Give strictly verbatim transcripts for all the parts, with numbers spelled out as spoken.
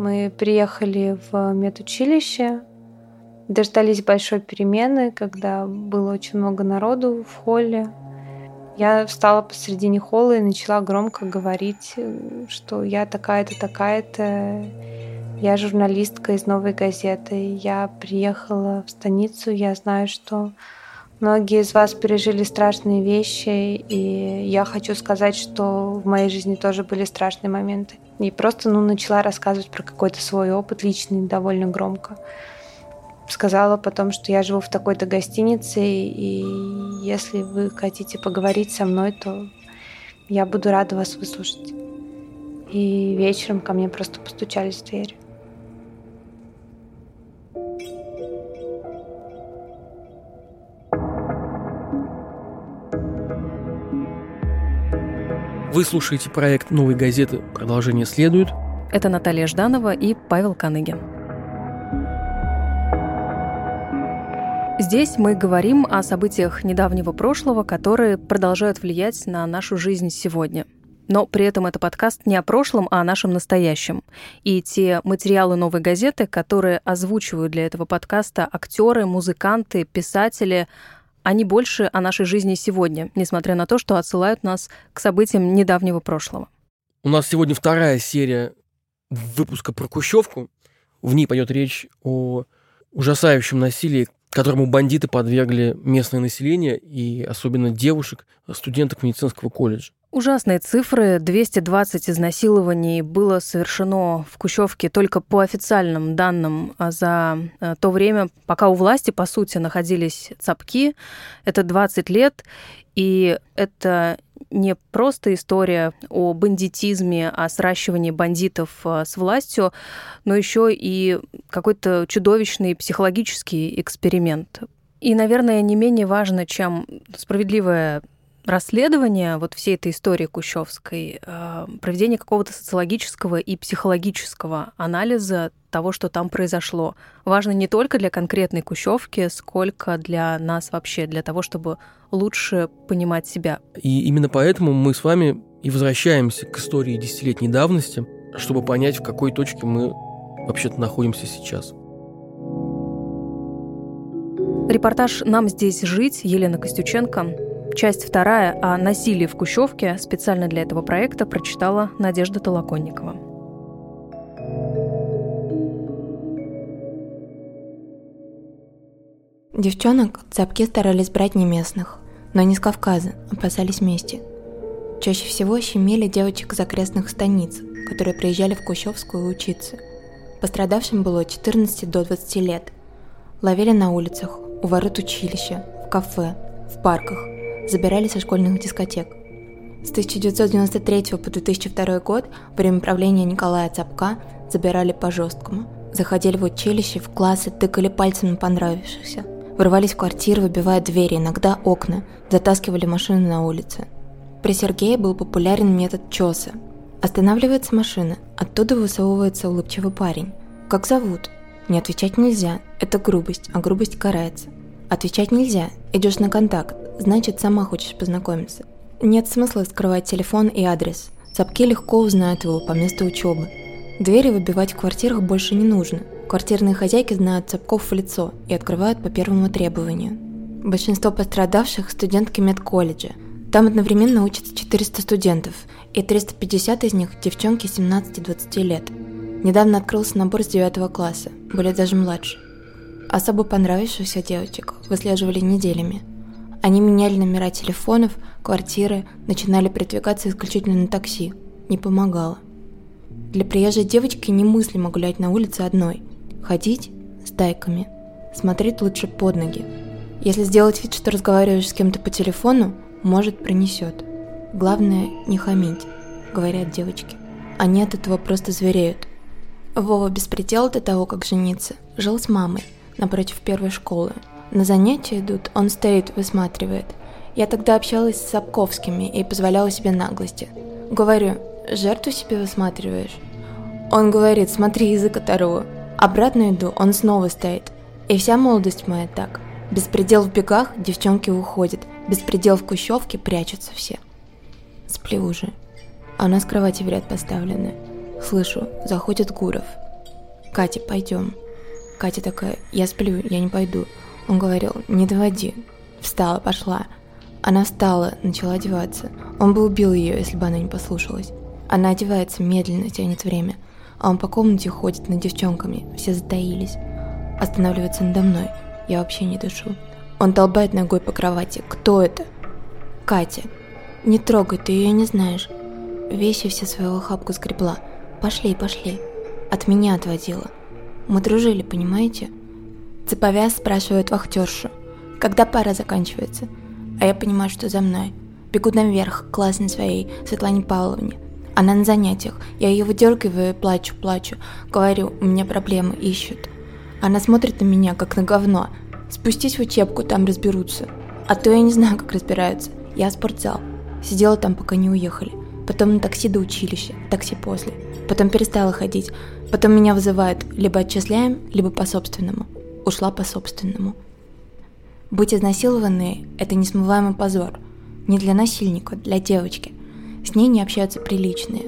Мы приехали в медучилище, дождались большой перемены, когда было очень много народу в холле. Я встала посредине холла и начала громко говорить, что я такая-то, такая-то, я журналистка из «Новой газеты», я приехала в станицу, я знаю, что многие из вас пережили страшные вещи, и я хочу сказать, что в моей жизни тоже были страшные моменты. И просто ну, начала рассказывать про какой-то свой опыт личный довольно громко. Сказала потом, что я живу в такой-то гостинице, и если вы хотите поговорить со мной, то я буду рада вас выслушать. И вечером ко мне просто постучались в дверь. Вы слушаете проект «Новой газеты». Продолжение следует. Это Наталья Жданова и Павел Каныгин. Здесь мы говорим о событиях недавнего прошлого, которые продолжают влиять на нашу жизнь сегодня. Но при этом это подкаст не о прошлом, а о нашем настоящем. И те материалы «Новой газеты», которые озвучивают для этого подкаста актеры, музыканты, писатели – они больше о нашей жизни сегодня, несмотря на то, что отсылают нас к событиям недавнего прошлого. У нас сегодня вторая серия выпуска про Кущевку. В ней пойдет речь о ужасающем насилии, которому бандиты подвергли местное население и особенно девушек, студенток медицинского колледжа. Ужасные цифры. двести двадцать изнасилований было совершено в Кущевке только по официальным данным за то время, пока у власти, по сути, находились цапки. Это двадцать лет, и это не просто история о бандитизме, о сращивании бандитов с властью, но еще и какой-то чудовищный психологический эксперимент. И, наверное, не менее важно, чем справедливое расследование вот всей этой истории кущевской, проведение какого-то социологического и психологического анализа того, что там произошло, важно не только для конкретной Кущевки, сколько для нас вообще, для того, чтобы лучше понимать себя. И именно поэтому мы с вами и возвращаемся к истории десятилетней давности, чтобы понять, в какой точке мы вообще-то находимся сейчас. Репортаж «Нам здесь жить» Елена Костюченко. Часть вторая о насилии в Кущевке специально для этого проекта прочитала Надежда Толоконникова. Девчонок цапки старались брать не местных, но не с Кавказа, опасались мести. Чаще всего щемили девочек из окрестных станиц, которые приезжали в Кущевскую учиться. Пострадавшим было от четырнадцати до двадцати лет. Ловили на улицах, у ворот училища, в кафе, в парках. Забирали со школьных дискотек. С тысяча девятьсот девяносто третьего по две тысячи второй год время правления Николая Цапка забирали по-жесткому. Заходили в училище, в классы, тыкали пальцем на понравившихся. Врывались в квартиры, выбивая двери, иногда окна, затаскивали машины на улице. При Сергее был популярен метод чоса. Останавливается машина, оттуда высовывается улыбчивый парень. «Как зовут?» «Не отвечать нельзя, это грубость, а грубость карается». «Отвечать нельзя, идешь на контакт, значит, сама хочешь познакомиться». Нет смысла скрывать телефон и адрес. Цапки легко узнают его по месту учебы. Двери выбивать в квартирах больше не нужно. Квартирные хозяйки знают цапков в лицо и открывают по первому требованию. Большинство пострадавших – студентки медколледжа. Там одновременно учатся четыреста студентов, и триста пятьдесят из них – девчонки семнадцати-двадцати лет. Недавно открылся набор с девятого класса, были даже младше. Особо понравившихся девочек выслеживали неделями. Они меняли номера телефонов, квартиры, начинали передвигаться исключительно на такси. Не помогало. Для приезжей девочки немыслимо гулять на улице одной. Ходить стайками. Смотреть лучше под ноги. Если сделать вид, что разговариваешь с кем-то по телефону, может, пронесет. Главное, не хамить, говорят девочки. Они от этого просто звереют. Вова Беспредел до того, как жениться, жил с мамой напротив первой школы. На занятия идут, он стоит, высматривает. Я тогда общалась с Сапковскими и позволяла себе наглости. Говорю, жертву себе высматриваешь? Он говорит, смотри язык оторву. Обратно иду, он снова стоит. И вся молодость моя так. Беспредел в бегах, девчонки уходят. Беспредел в Кущевке, прячутся все. Сплю уже. А у нас кровати в ряд поставлены. Слышу, заходит Гуров. Катя, пойдем. Катя такая, я сплю, я не пойду. Он говорил, не доводи. Встала, пошла. Она встала, начала одеваться. Он бы убил ее, если бы она не послушалась. Она одевается медленно, тянет время. А он по комнате ходит над девчонками. Все затаились. Останавливается надо мной. Я вообще не дышу. Он долбает ногой по кровати. Кто это? Катя. Не трогай, ты ее не знаешь. Вещи все свою охапку сгребла. Пошли, пошли. От меня отводила. Мы дружили, понимаете? Цеповяз спрашивает вахтершу, когда пара заканчивается. А я понимаю, что за мной. Бегу наверх к классной своей Светлане Павловне. Она на занятиях. Я ее выдергиваю и плачу, плачу. Говорю, у меня проблемы, ищут. Она смотрит на меня, как на говно. Спустись в учебку, там разберутся. А то я не знаю, как разбираются. Я в спортзал. Сидела там, пока не уехали. Потом на такси до училища, такси после. Потом перестала ходить. Потом меня вызывают, либо отчисляем, либо по-собственному. Ушла по-собственному. Быть изнасилованной – это несмываемый позор. Не для насильника, для девочки. С ней не общаются приличные.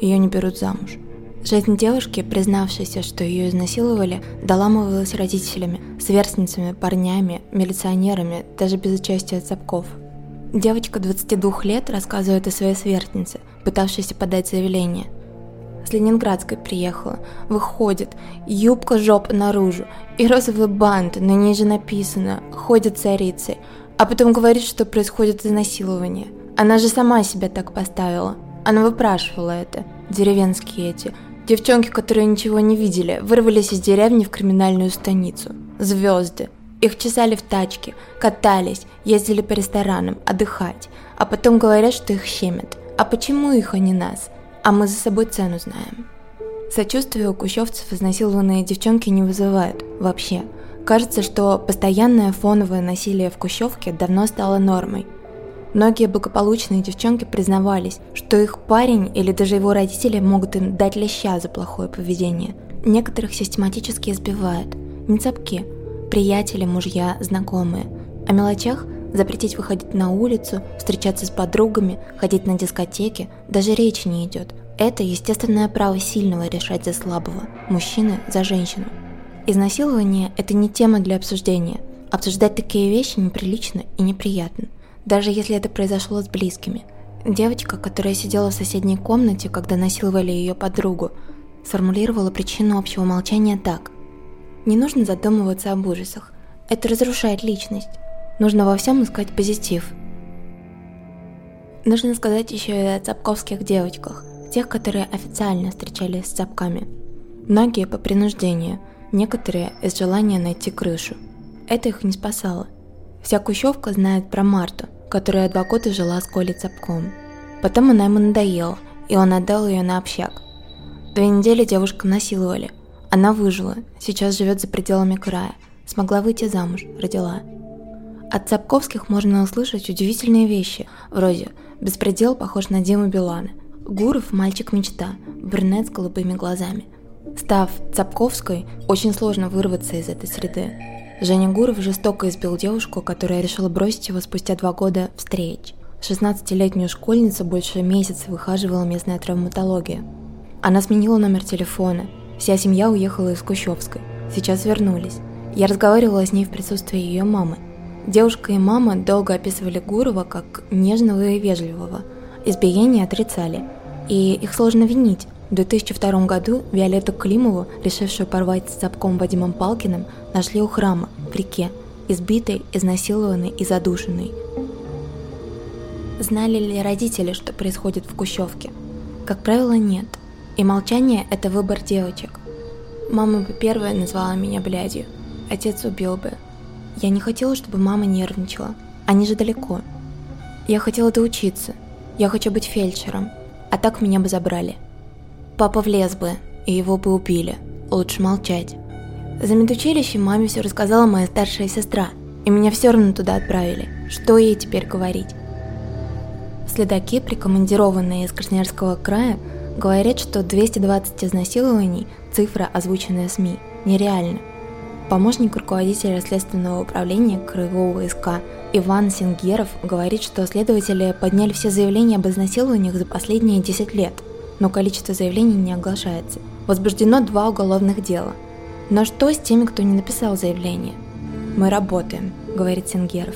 Ее не берут замуж. Жизнь девушки, признавшейся, что ее изнасиловали, доламывалась родителями, сверстницами, парнями, милиционерами, даже без участия цапков. Девочка двадцати двух лет рассказывает о своей сверстнице, пытавшейся подать заявление. С Ленинградской приехала, выходит, юбка жопа наружу, и розовый бант, на ней же написано «Ходит царицей», а потом говорит, что происходит изнасилование. Она же сама себя так поставила, она выпрашивала это, деревенские эти. Девчонки, которые ничего не видели, вырвались из деревни в криминальную станицу. Звезды. Их чесали в тачке, катались, ездили по ресторанам, отдыхать, а потом говорят, что их щемят. А почему их, а не нас? А мы за собой цену знаем. Сочувствие у кущевцев изнасилованные девчонки не вызывают вообще. Кажется, что постоянное фоновое насилие в Кущевке давно стало нормой. Многие благополучные девчонки признавались, что их парень или даже его родители могут им дать леща за плохое поведение. Некоторых систематически избивают. Не цапки, приятели, мужья, знакомые. О мелочах запретить выходить на улицу, встречаться с подругами, ходить на дискотеки, даже речи не идет. Это естественное право сильного решать за слабого, мужчины за женщину. Изнасилование – это не тема для обсуждения. Обсуждать такие вещи неприлично и неприятно, даже если это произошло с близкими. Девочка, которая сидела в соседней комнате, когда насиловали ее подругу, сформулировала причину общего молчания так. Не нужно задумываться об ужасах. Это разрушает личность. Нужно во всем искать позитив. Нужно сказать еще и о цапковских девочках, тех, которые официально встречались с цапками. Многие по принуждению, некоторые из желания найти крышу. Это их не спасало. Вся Кущевка знает про Марту, которая два года жила с Колей Цапком. Потом она ему надоела, и он отдал ее на общак. Две недели девушку насиловали. Она выжила, сейчас живет за пределами края, смогла выйти замуж, родила. От цапковских можно услышать удивительные вещи, вроде «Беспредел похож на Диму Билана», «Гуров – мальчик-мечта», «Брюнет с голубыми глазами». Став цапковской, очень сложно вырваться из этой среды. Женя Гуров жестоко избил девушку, которая решила бросить его спустя два года встреч. шестнадцатилетнюю школьницу больше месяца выхаживала местная травматология. Она сменила номер телефона, вся семья уехала из Кущевской, сейчас вернулись. Я разговаривала с ней в присутствии ее мамы. Девушка и мама долго описывали Гурова как нежного и вежливого. Избиение отрицали. И их сложно винить. В две тысячи втором году Виолетту Климову, решившую порвать с цапком Вадимом Палкиным, нашли у храма в реке, избитой, изнасилованной и задушенной. Знали ли родители, что происходит в Кущевке? Как правило, нет. И молчание – это выбор девочек. Мама бы первая назвала меня блядью. Отец убил бы. Я не хотела, чтобы мама нервничала. Они же далеко. Я хотела доучиться. Я хочу быть фельдшером. А так меня бы забрали. Папа влез бы, и его бы убили. Лучше молчать. За медучилищем маме все рассказала моя старшая сестра. И меня все равно туда отправили. Что ей теперь говорить? Следаки, прикомандированные из Красноярского края, говорят, что двести двадцать изнасилований, цифра, озвученная СМИ, нереальна. Помощник руководителя следственного управления Краевого СК Иван Сингеров говорит, что следователи подняли все заявления об изнасилованиях за последние десять лет, но количество заявлений не оглашается. возбуждено два уголовных дела. Но что с теми, кто не написал заявление? «Мы работаем», — говорит Сенгеров.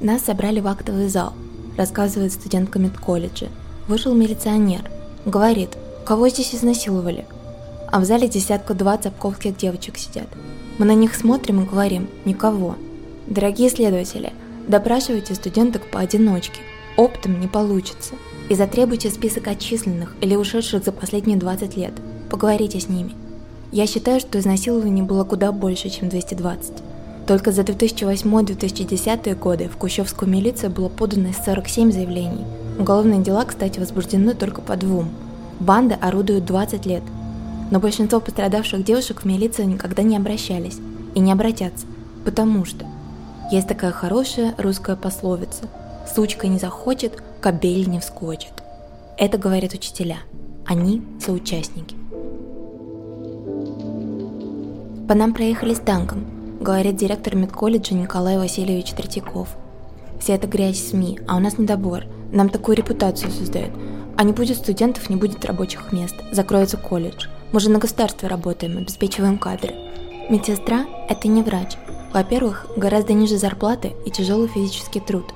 «Нас собрали в актовый зал», — рассказывает студентка медколледжа. Вышел милиционер. Говорит, кого здесь изнасиловали? А в зале десятка два цапковских девочек сидят. Мы на них смотрим и говорим: никого. Дорогие следователи, допрашивайте студенток поодиночке. Оптом не получится. И затребуйте список отчисленных или ушедших за последние двадцать лет. Поговорите с ними. Я считаю, что изнасилований было куда больше, чем двести двадцать. Только за две тысячи восьмой - две тысячи десятый годы в Кущевскую милицию было подано сорок семь заявлений. Уголовные дела, кстати, возбуждены только по двум. Банды орудуют двадцать лет. Но большинство пострадавших девушек в милицию никогда не обращались. И не обратятся. Потому что есть такая хорошая русская пословица: «Сучка не захочет, кобель не вскочит». Это говорят учителя. Они соучастники. «По нам проехали с танком», — говорит директор медколледжа Николай Васильевич Третьяков. «Вся эта грязь СМИ, а у нас недобор. Нам такую репутацию создают. А не будет студентов, не будет рабочих мест. Закроется колледж. Мы же на государстве работаем, обеспечиваем кадры. Медсестра — это не врач. Во-первых, гораздо ниже зарплаты и тяжелый физический труд.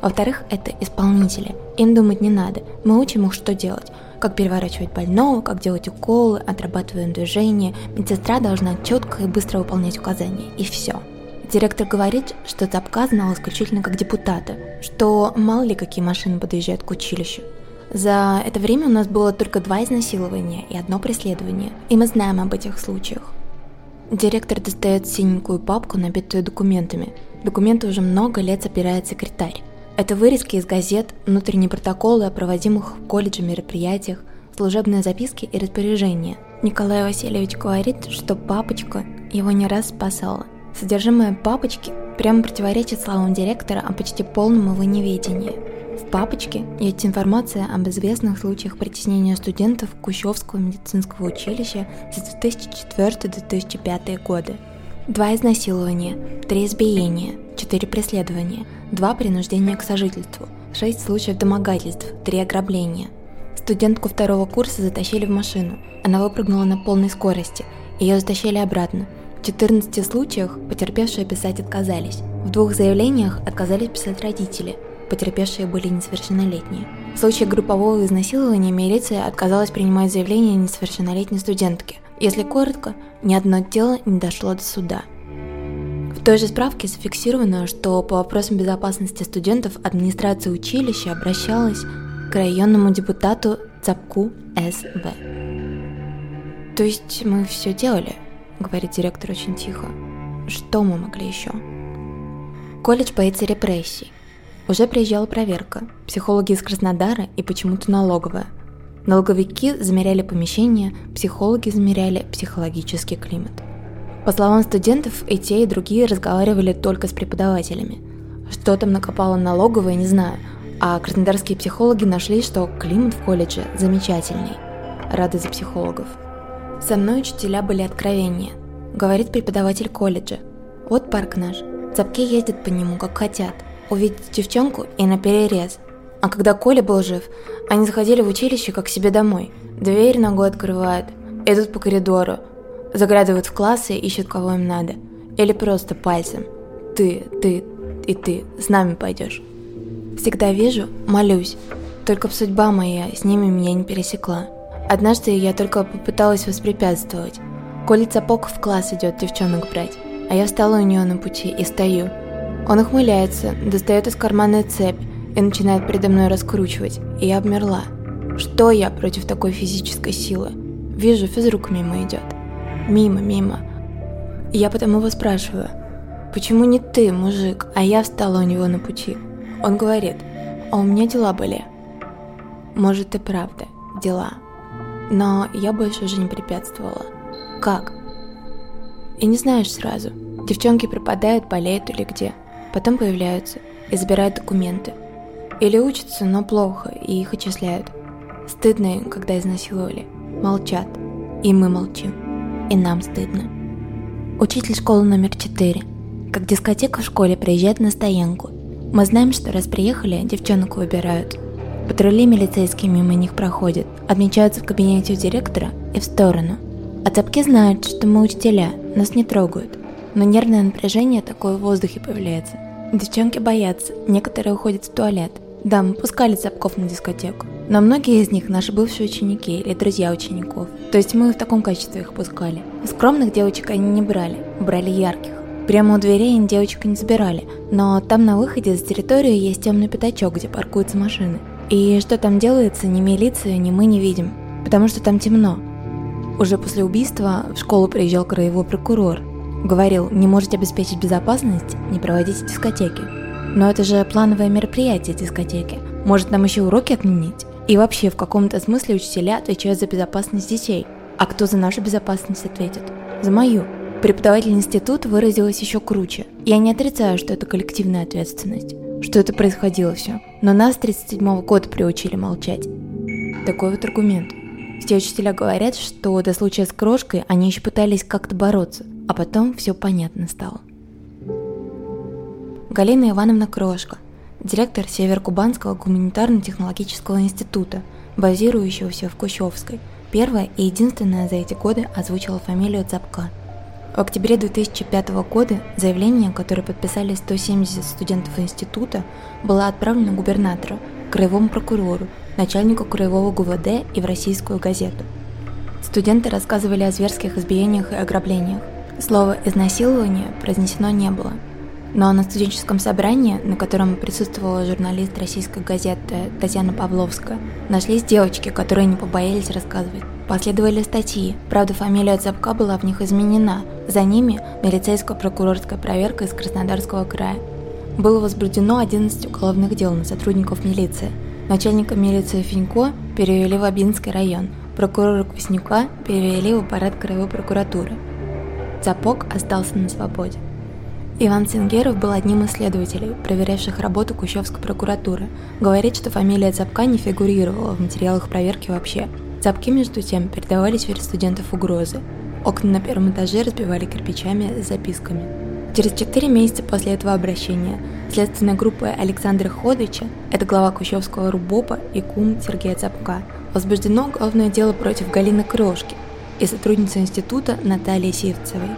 Во-вторых, это исполнители. Им думать не надо. Мы учим их, что делать. Как переворачивать больного, как делать уколы, отрабатываем движения. Медсестра должна четко и быстро выполнять указания. И все». Директор говорит, что Цапка знал исключительно как депутата, что мало ли какие машины подъезжают к училищу. За это время у нас было только два изнасилования и одно преследование, и мы знаем об этих случаях. Директор достает синенькую папку, набитую документами. Документы уже много лет собирает секретарь. Это вырезки из газет, внутренние протоколы о проводимых в колледже мероприятиях, служебные записки и распоряжения. Николай Васильевич говорит, что папочка его не раз спасала. Содержимое папочки прямо противоречит словам директора о почти полном его неведении. В папочке есть информация об известных случаях притеснения студентов Кущевского медицинского училища за две тысячи четвёртый - две тысячи пятый годы. Два изнасилования, три избиения, четыре преследования, два принуждения к сожительству, шесть случаев домогательств, три ограбления. Студентку второго курса затащили в машину. Она выпрыгнула на полной скорости. Ее затащили обратно. В четырнадцати случаях потерпевшие писать отказались. В двух заявлениях отказались писать родители. Потерпевшие были несовершеннолетние. В случае группового изнасилования милиция отказалась принимать заявление несовершеннолетней студентки. Если коротко, ни одно дело не дошло до суда. В той же справке зафиксировано, что по вопросам безопасности студентов администрация училища обращалась к районному депутату Цапку С В «То есть мы все делали?» — говорит директор очень тихо. «Что мы могли еще?» Колледж боится репрессий. Уже приезжала проверка. Психологи из Краснодара и почему-то налоговая. Налоговики замеряли помещение, психологи замеряли психологический климат. По словам студентов, и те, и другие разговаривали только с преподавателями. Что там накопало налоговая, не знаю. А краснодарские психологи нашли, что климат в колледже замечательный. Рады за психологов. «Со мной учителя были откровения», — говорит преподаватель колледжа. «Вот парк наш. Цапки ездят по нему, как хотят. Увидеть девчонку и наперерез. А когда Коля был жив, они заходили в училище, как к себе домой. Дверь ногой открывают, идут по коридору, заглядывают в классы, ищут, кого им надо. Или просто пальцем. Ты, ты и ты, с нами пойдешь. Всегда вижу, молюсь. Только судьба моя с ними меня не пересекла. Однажды я только попыталась воспрепятствовать. Коля Цапок в класс идет девчонок брать, а я встала у нее на пути и стою. Он ухмыляется, достает из кармана цепь и начинает передо мной раскручивать, и я обмерла. Что я против такой физической силы? Вижу, физрук мимо идет. Мимо, мимо. И я потом его спрашиваю: почему не ты, мужик, а я встала у него на пути? Он говорит: а у меня дела были. Может, и правда, дела. Но я больше уже не препятствовала. Как? И не знаешь сразу. Девчонки пропадают, болеют или где. Потом появляются и забирают документы. Или учатся, но плохо, и их отчисляют. Стыдно им, когда изнасиловали. Молчат. И мы молчим. И нам стыдно. Учитель школы номер четыре. Как дискотека в школе, приезжает на стоянку. Мы знаем, что раз приехали, девчонок выбирают. Патрули милицейские мимо них проходят, отмечаются в кабинете у директора и в сторону. А цапки знают, что мы учителя, нас не трогают. Но нервное напряжение такое в воздухе появляется. Девчонки боятся, некоторые уходят в туалет. Да, мы пускали цапков на дискотеку, но многие из них наши бывшие ученики или друзья учеников. То есть мы в таком качестве их пускали. Скромных девочек они не брали, брали ярких. Прямо у дверей девочек не забирали, но там на выходе за территорию есть темный пятачок, где паркуются машины. И что там делается, ни милиция, ни мы не видим, потому что там темно. Уже после убийства в школу приезжал краевой прокурор. Говорил, не можете обеспечить безопасность, не проводите дискотеки. Но это же плановое мероприятие дискотеки. Может, нам еще уроки отменить? И вообще, в каком-то смысле учителя отвечают за безопасность детей. А кто за нашу безопасность ответит? За мою. Преподаватель института выразилась еще круче. Я не отрицаю, что это коллективная ответственность, что это происходило все. Но нас с тридцать седьмого года приучили молчать. Такой вот аргумент. Все учителя говорят, что до случая с крошкой они еще пытались как-то бороться, а потом все понятно стало. Галина Ивановна Крошка, директор Северокубанского гуманитарно-технологического института, базирующегося в Кущевской, первая и единственная за эти годы озвучила фамилию Цапка. В октябре две тысячи пятого года заявление, которое подписали сто семьдесят студентов института, было отправлено губернатору, краевому прокурору, начальнику краевого ГУВД и в «Российскую газету». Студенты рассказывали о зверских избиениях и ограблениях. Слово «изнасилование» произнесено не было. Но на студенческом собрании, на котором присутствовала журналист «Российской газеты» Татьяна Павловская, нашлись девочки, которые не побоялись рассказывать. Последовали статьи, правда, фамилия Цапка была в них изменена. За ними милицейско-прокурорская проверка из Краснодарского края. Было возбуждено одиннадцать уголовных дел на сотрудников милиции. Начальника милиции Финько перевели в Обинский район, прокурора Кваснюка перевели в аппарат краевой прокуратуры. Цапок остался на свободе. Иван Сенгеров был одним из следователей, проверявших работу Кущевской прокуратуры. Говорит, что фамилия Цапка не фигурировала в материалах проверки вообще. Цапки, между тем, передавали через студентов угрозы. Окна на первом этаже разбивали кирпичами с записками. Через четыре месяца после этого обращения следственной группы Александра Ходыча, это глава Кущевского РУБОПа и кум Сергея Цапка, возбуждено уголовное дело против Галины Крошки и сотрудницы института Натальи Сивцевой.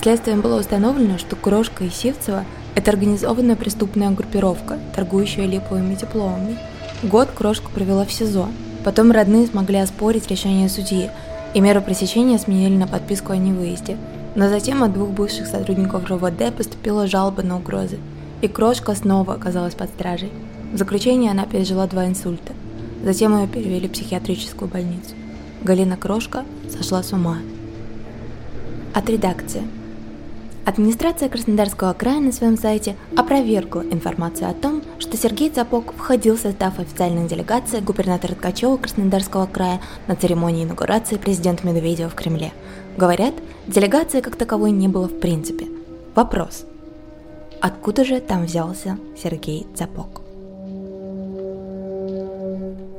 Следствием было установлено, что Крошка и Сивцева – это организованная преступная группировка, торгующая липовыми дипломами. Год Крошку провела в СИЗО. Потом родные смогли оспорить решение судьи, и меру пресечения сменили на подписку о невыезде. Но затем от двух бывших сотрудников РУВД поступила жалоба на угрозы, и Крошка снова оказалась под стражей. В заключении она пережила два инсульта. Затем ее перевели в психиатрическую больницу. Галина Крошка сошла с ума. От редакции. Администрация Краснодарского края на своем сайте опровергла информацию о том, что Сергей Цапок входил в состав официальной делегации губернатора Ткачева Краснодарского края на церемонии инаугурации президента Медведева в Кремле. Говорят, делегации как таковой не было в принципе. Вопрос. Откуда же там взялся Сергей Цапок?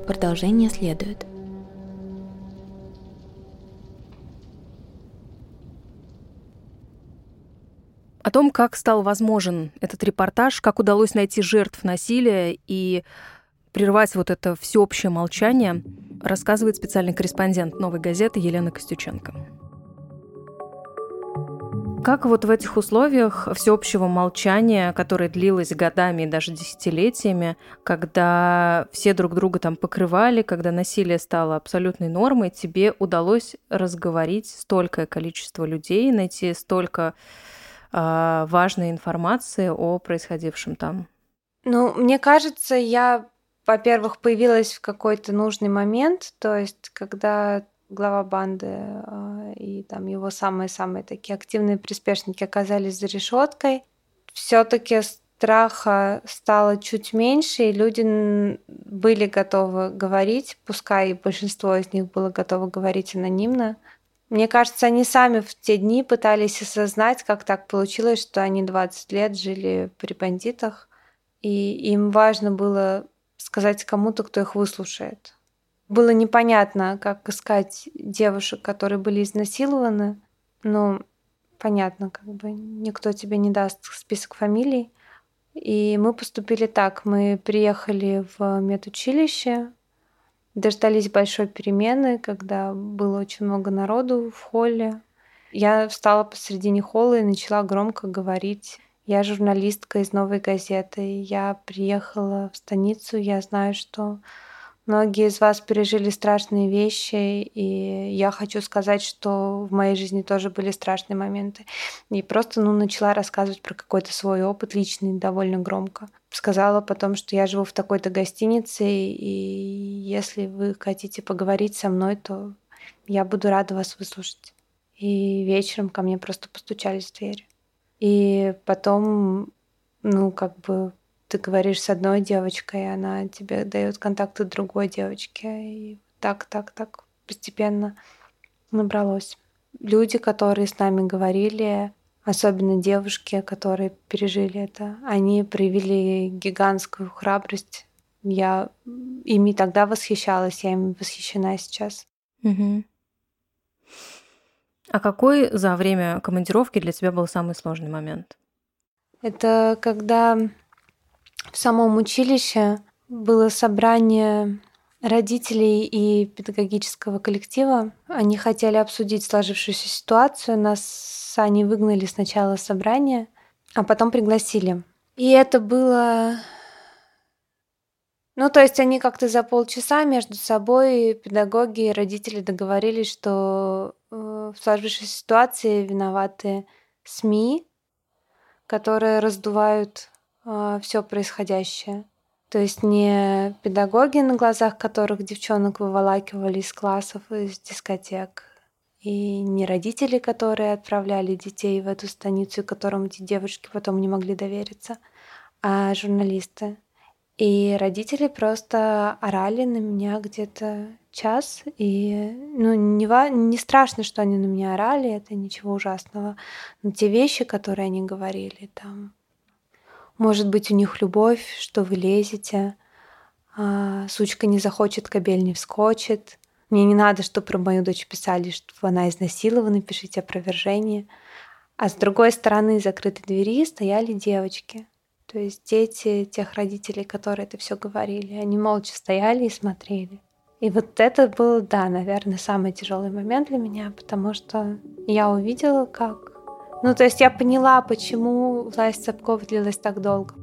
Продолжение следует. О том, как стал возможен этот репортаж, как удалось найти жертв насилия и прервать вот это всеобщее молчание, рассказывает специальный корреспондент «Новой газеты» Елена Костюченко. Как вот в этих условиях всеобщего молчания, которое длилось годами и даже десятилетиями, когда все друг друга там покрывали, когда насилие стало абсолютной нормой, тебе удалось разговорить столькое количество людей, найти столько важной информации о происходившем там? Ну, мне кажется, я, во-первых, появилась в какой-то нужный момент, то есть когда глава банды и там его самые-самые такие активные приспешники оказались за решеткой, все-таки страха стало чуть меньше, и люди были готовы говорить, пускай и большинство из них было готово говорить анонимно. Мне кажется, они сами в те дни пытались осознать, как так получилось, что они двадцать лет жили при бандитах, и им важно было сказать кому-то, кто их выслушает. Было непонятно, как искать девушек, которые были изнасилованы. Ну, понятно, как бы никто тебе не даст список фамилий, И мы поступили так. Мы приехали в медучилище, дождались большой перемены, когда было очень много народу в холле. Я встала посредине холла и начала громко говорить. Я журналистка из «Новой газеты». Я приехала в станицу. Я знаю, что многие из вас пережили страшные вещи. И я хочу сказать, что в моей жизни тоже были страшные моменты. И просто ну, начала рассказывать про какой-то свой опыт личный довольно громко. Сказала потом, что я живу в такой-то гостинице. И если вы хотите поговорить со мной, то я буду рада вас выслушать. И вечером ко мне просто постучались в дверь. И потом, ну, как бы ты говоришь с одной девочкой, и она тебе дает контакты другой девочки. И так, так, так постепенно набралось. Люди, которые с нами говорили, особенно девушки, которые пережили это, они проявили гигантскую храбрость. Я ими тогда восхищалась, я ими восхищена сейчас. Угу. А какой за время командировки для тебя был самый сложный момент? Это когда в самом училище было собрание родителей и педагогического коллектива. Они хотели обсудить сложившуюся ситуацию. Нас с Аней выгнали сначала с собрания, а потом пригласили. И это было... Ну, то есть они как-то за полчаса между собой педагоги и родители договорились, что в сложившейся ситуации виноваты СМИ, которые раздувают э, все происходящее. То есть не педагоги, на глазах которых девчонок выволакивали из классов, из дискотек, и не родители, которые отправляли детей в эту станицу, которым эти девушки потом не могли довериться, а журналисты. И родители просто орали на меня где-то час. И ну, не, ва- не страшно, что они на меня орали, это ничего ужасного. Но те вещи, которые они говорили, там... Может быть, у них любовь, что вы лезете. А, сучка не захочет, кобель не вскочит. Мне не надо, чтобы про мою дочь писали, что она изнасилована, пишите опровержение. А с другой стороны закрытой двери стояли девочки. То есть дети тех родителей, которые это все говорили, они молча стояли и смотрели. И вот это был, да, наверное, самый тяжелый момент для меня, потому что я увидела, как... Ну, то есть я поняла, почему власть Цапкова длилась так долго.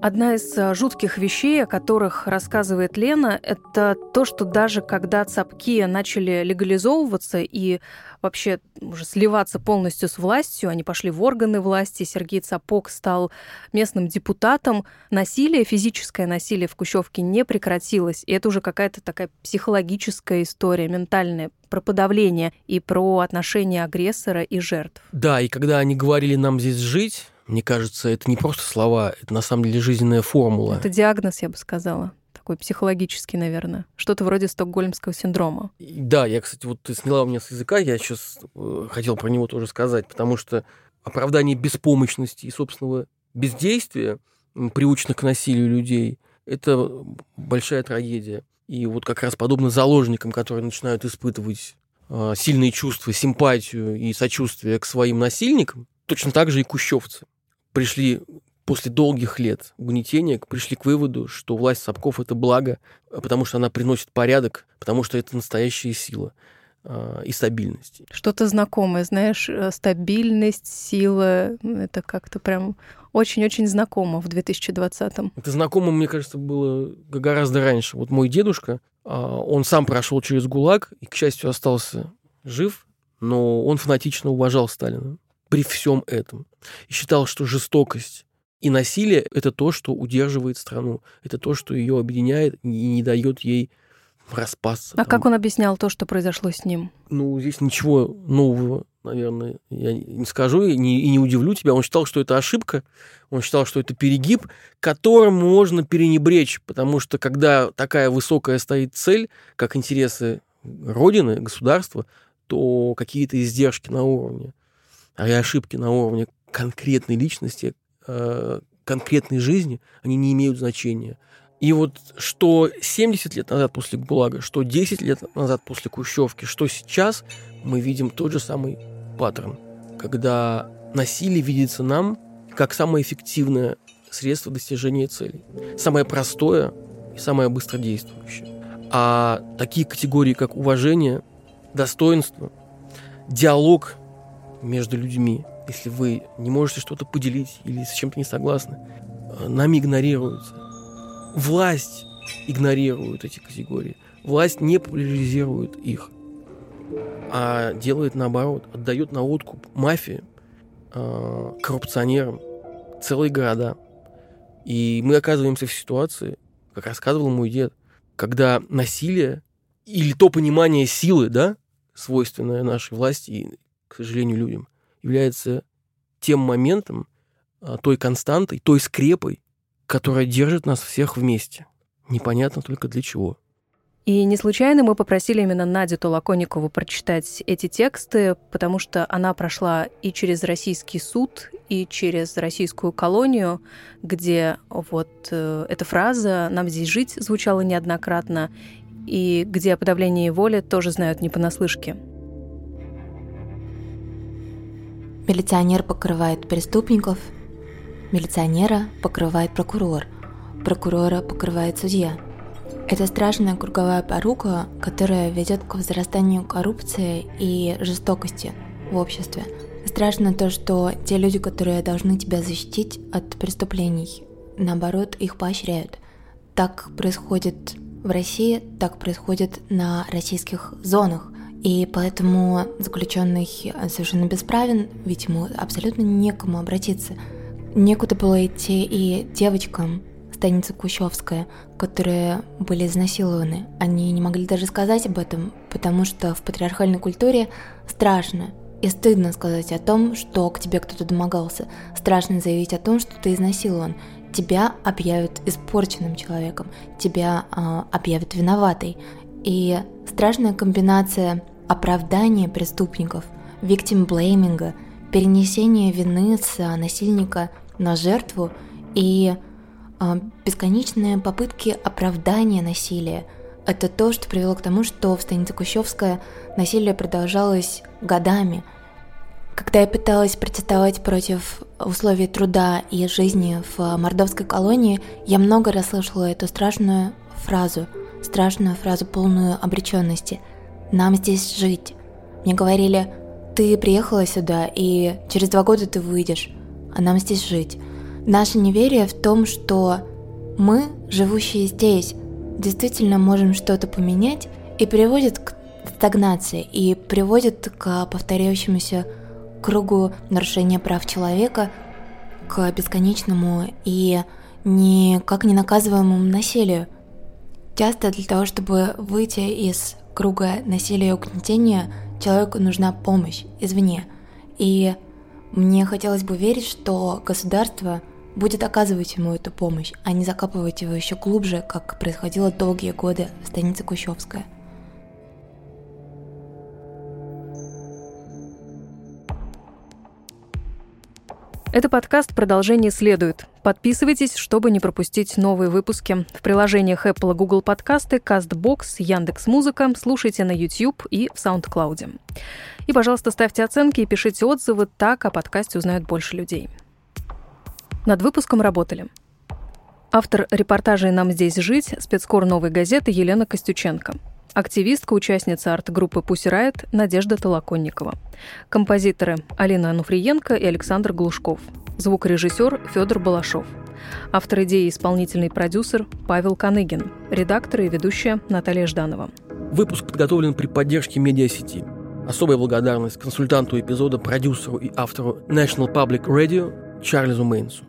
Одна из жутких вещей, о которых рассказывает Лена, это то, что даже когда цапки начали легализовываться и вообще уже сливаться полностью с властью, они пошли в органы власти, Сергей Цапок стал местным депутатом, насилие, физическое насилие в Кущевке не прекратилось. И это уже какая-то такая психологическая история, ментальная, про подавление и про отношения агрессора и жертв. Да, и когда они говорили «нам здесь жить», мне кажется, это не просто слова, это на самом деле жизненная формула. Это диагноз, я бы сказала, такой психологический, наверное. Что-то вроде стокгольмского синдрома. И, да, я, кстати, вот ты сняла у меня с языка, я сейчас э, хотел про него тоже сказать, потому что оправдание беспомощности и собственного бездействия, приученных к насилию людей, это большая трагедия. И вот как раз подобно заложникам, которые начинают испытывать э, сильные чувства, симпатию и сочувствие к своим насильникам, точно так же и кущевцы пришли после долгих лет угнетения, пришли к выводу, что власть Цапков – это благо, потому что она приносит порядок, потому что это настоящая сила э, и стабильность. Что-то знакомое, знаешь, стабильность, сила – это как-то прям очень-очень знакомо в две тысячи двадцатом. Это знакомо, мне кажется, было гораздо раньше. Вот мой дедушка, э, он сам прошел через ГУЛАГ и, к счастью, остался жив, но он фанатично уважал Сталина при всем этом. И считал, что жестокость и насилие – это то, что удерживает страну. Это то, что ее объединяет и не дает ей распасться. А там. Как он объяснял то, что произошло с ним? Ну, здесь ничего нового, наверное, я не скажу и не, и не удивлю тебя. Он считал, что это ошибка. Он считал, что это перегиб, которым можно пренебречь. Потому что, когда такая высокая стоит цель, как интересы Родины, государства, то какие-то издержки на уровне, а и ошибки на уровне конкретной личности, конкретной жизни, они не имеют значения. И вот что семьдесят лет назад после ГУЛАГа, что десять лет назад после Кущевки, что сейчас, мы видим тот же самый паттерн, когда насилие видится нам как самое эффективное средство достижения целей, самое простое и самое быстродействующее. А такие категории, как уважение, достоинство, диалог между людьми, если вы не можете что-то поделить или с чем-то не согласны, нами игнорируются. Власть игнорирует эти категории. Власть не популяризирует их, а делает наоборот, отдает на откуп мафии, коррупционерам целые города. И мы оказываемся в ситуации, как рассказывал мой дед, когда насилие или то понимание силы, да, свойственное нашей власти и, к сожалению, людям, является тем моментом, той константой, той скрепой, которая держит нас всех вместе. Непонятно только для чего. И не случайно мы попросили именно Надю Толоконникову прочитать эти тексты, потому что она прошла и через российский суд, и через российскую колонию, где вот э, эта фраза «нам здесь жить» звучала неоднократно, и где о подавлении воли тоже знают не понаслышке. Милиционер покрывает преступников, милиционера покрывает прокурор, прокурора покрывает судья. Это страшная круговая порука, которая ведет к возрастанию коррупции и жестокости в обществе. Страшно то, что те люди, которые должны тебя защитить от преступлений, наоборот, их поощряют. Так происходит в России, так происходит на российских зонах. И поэтому заключенный совершенно бесправен, ведь ему абсолютно некому обратиться. Некуда было идти и девочкам. Станица Кущевская, которые были изнасилованы. Они не могли даже сказать об этом, потому что в патриархальной культуре страшно и стыдно сказать о том, что к тебе кто-то домогался. Страшно заявить о том, что ты изнасилован. Тебя объявят испорченным человеком, тебя э, объявят виноватой. И страшная комбинация оправдания преступников, виктим-блейминга, перенесения вины с насильника на жертву и бесконечные попытки оправдания насилия. Это то, что привело к тому, что в станице Кущевская насилие продолжалось годами. Когда я пыталась протестовать против условий труда и жизни в мордовской колонии, я много раз слышала эту страшную фразу, страшную фразу, полную обреченности. «Нам здесь жить». Мне говорили: «Ты приехала сюда, и через два года ты выйдешь, а нам здесь жить». Наше неверие в том, что мы, живущие здесь, действительно можем что-то поменять, и приводит к стагнации, и приводит к повторяющемуся кругу нарушения прав человека, к бесконечному и никак не наказываемому насилию. Часто для того, чтобы выйти из круга насилия и угнетения, человеку нужна помощь извне. И мне хотелось бы верить, что государство будет оказывать ему эту помощь, а не закапывать его еще глубже, как происходило долгие годы в станице Кущевская. Это подкаст «Продолжение следует». Подписывайтесь, чтобы не пропустить новые выпуски. В приложениях Apple, Google подкасты, CastBox, Яндекс.Музыка. Слушайте на YouTube и в SoundCloud. И, пожалуйста, ставьте оценки и пишите отзывы, так о подкасте узнают больше людей. Над выпуском работали автор репортажей «Нам здесь жить», спецкор «Новой газеты» Елена Костюченко, активистка, участница арт-группы «Pussy Riot» Надежда Толоконникова, композиторы Алина Ануфриенко и Александр Глушков, звукорежиссер Федор Балашов, автор идеи и исполнительный продюсер Павел Каныгин, редактор и ведущая Наталья Жданова. Выпуск подготовлен при поддержке медиасети. Особая благодарность консультанту эпизода, продюсеру и автору National Public Radio Чарльзу Мейнсу.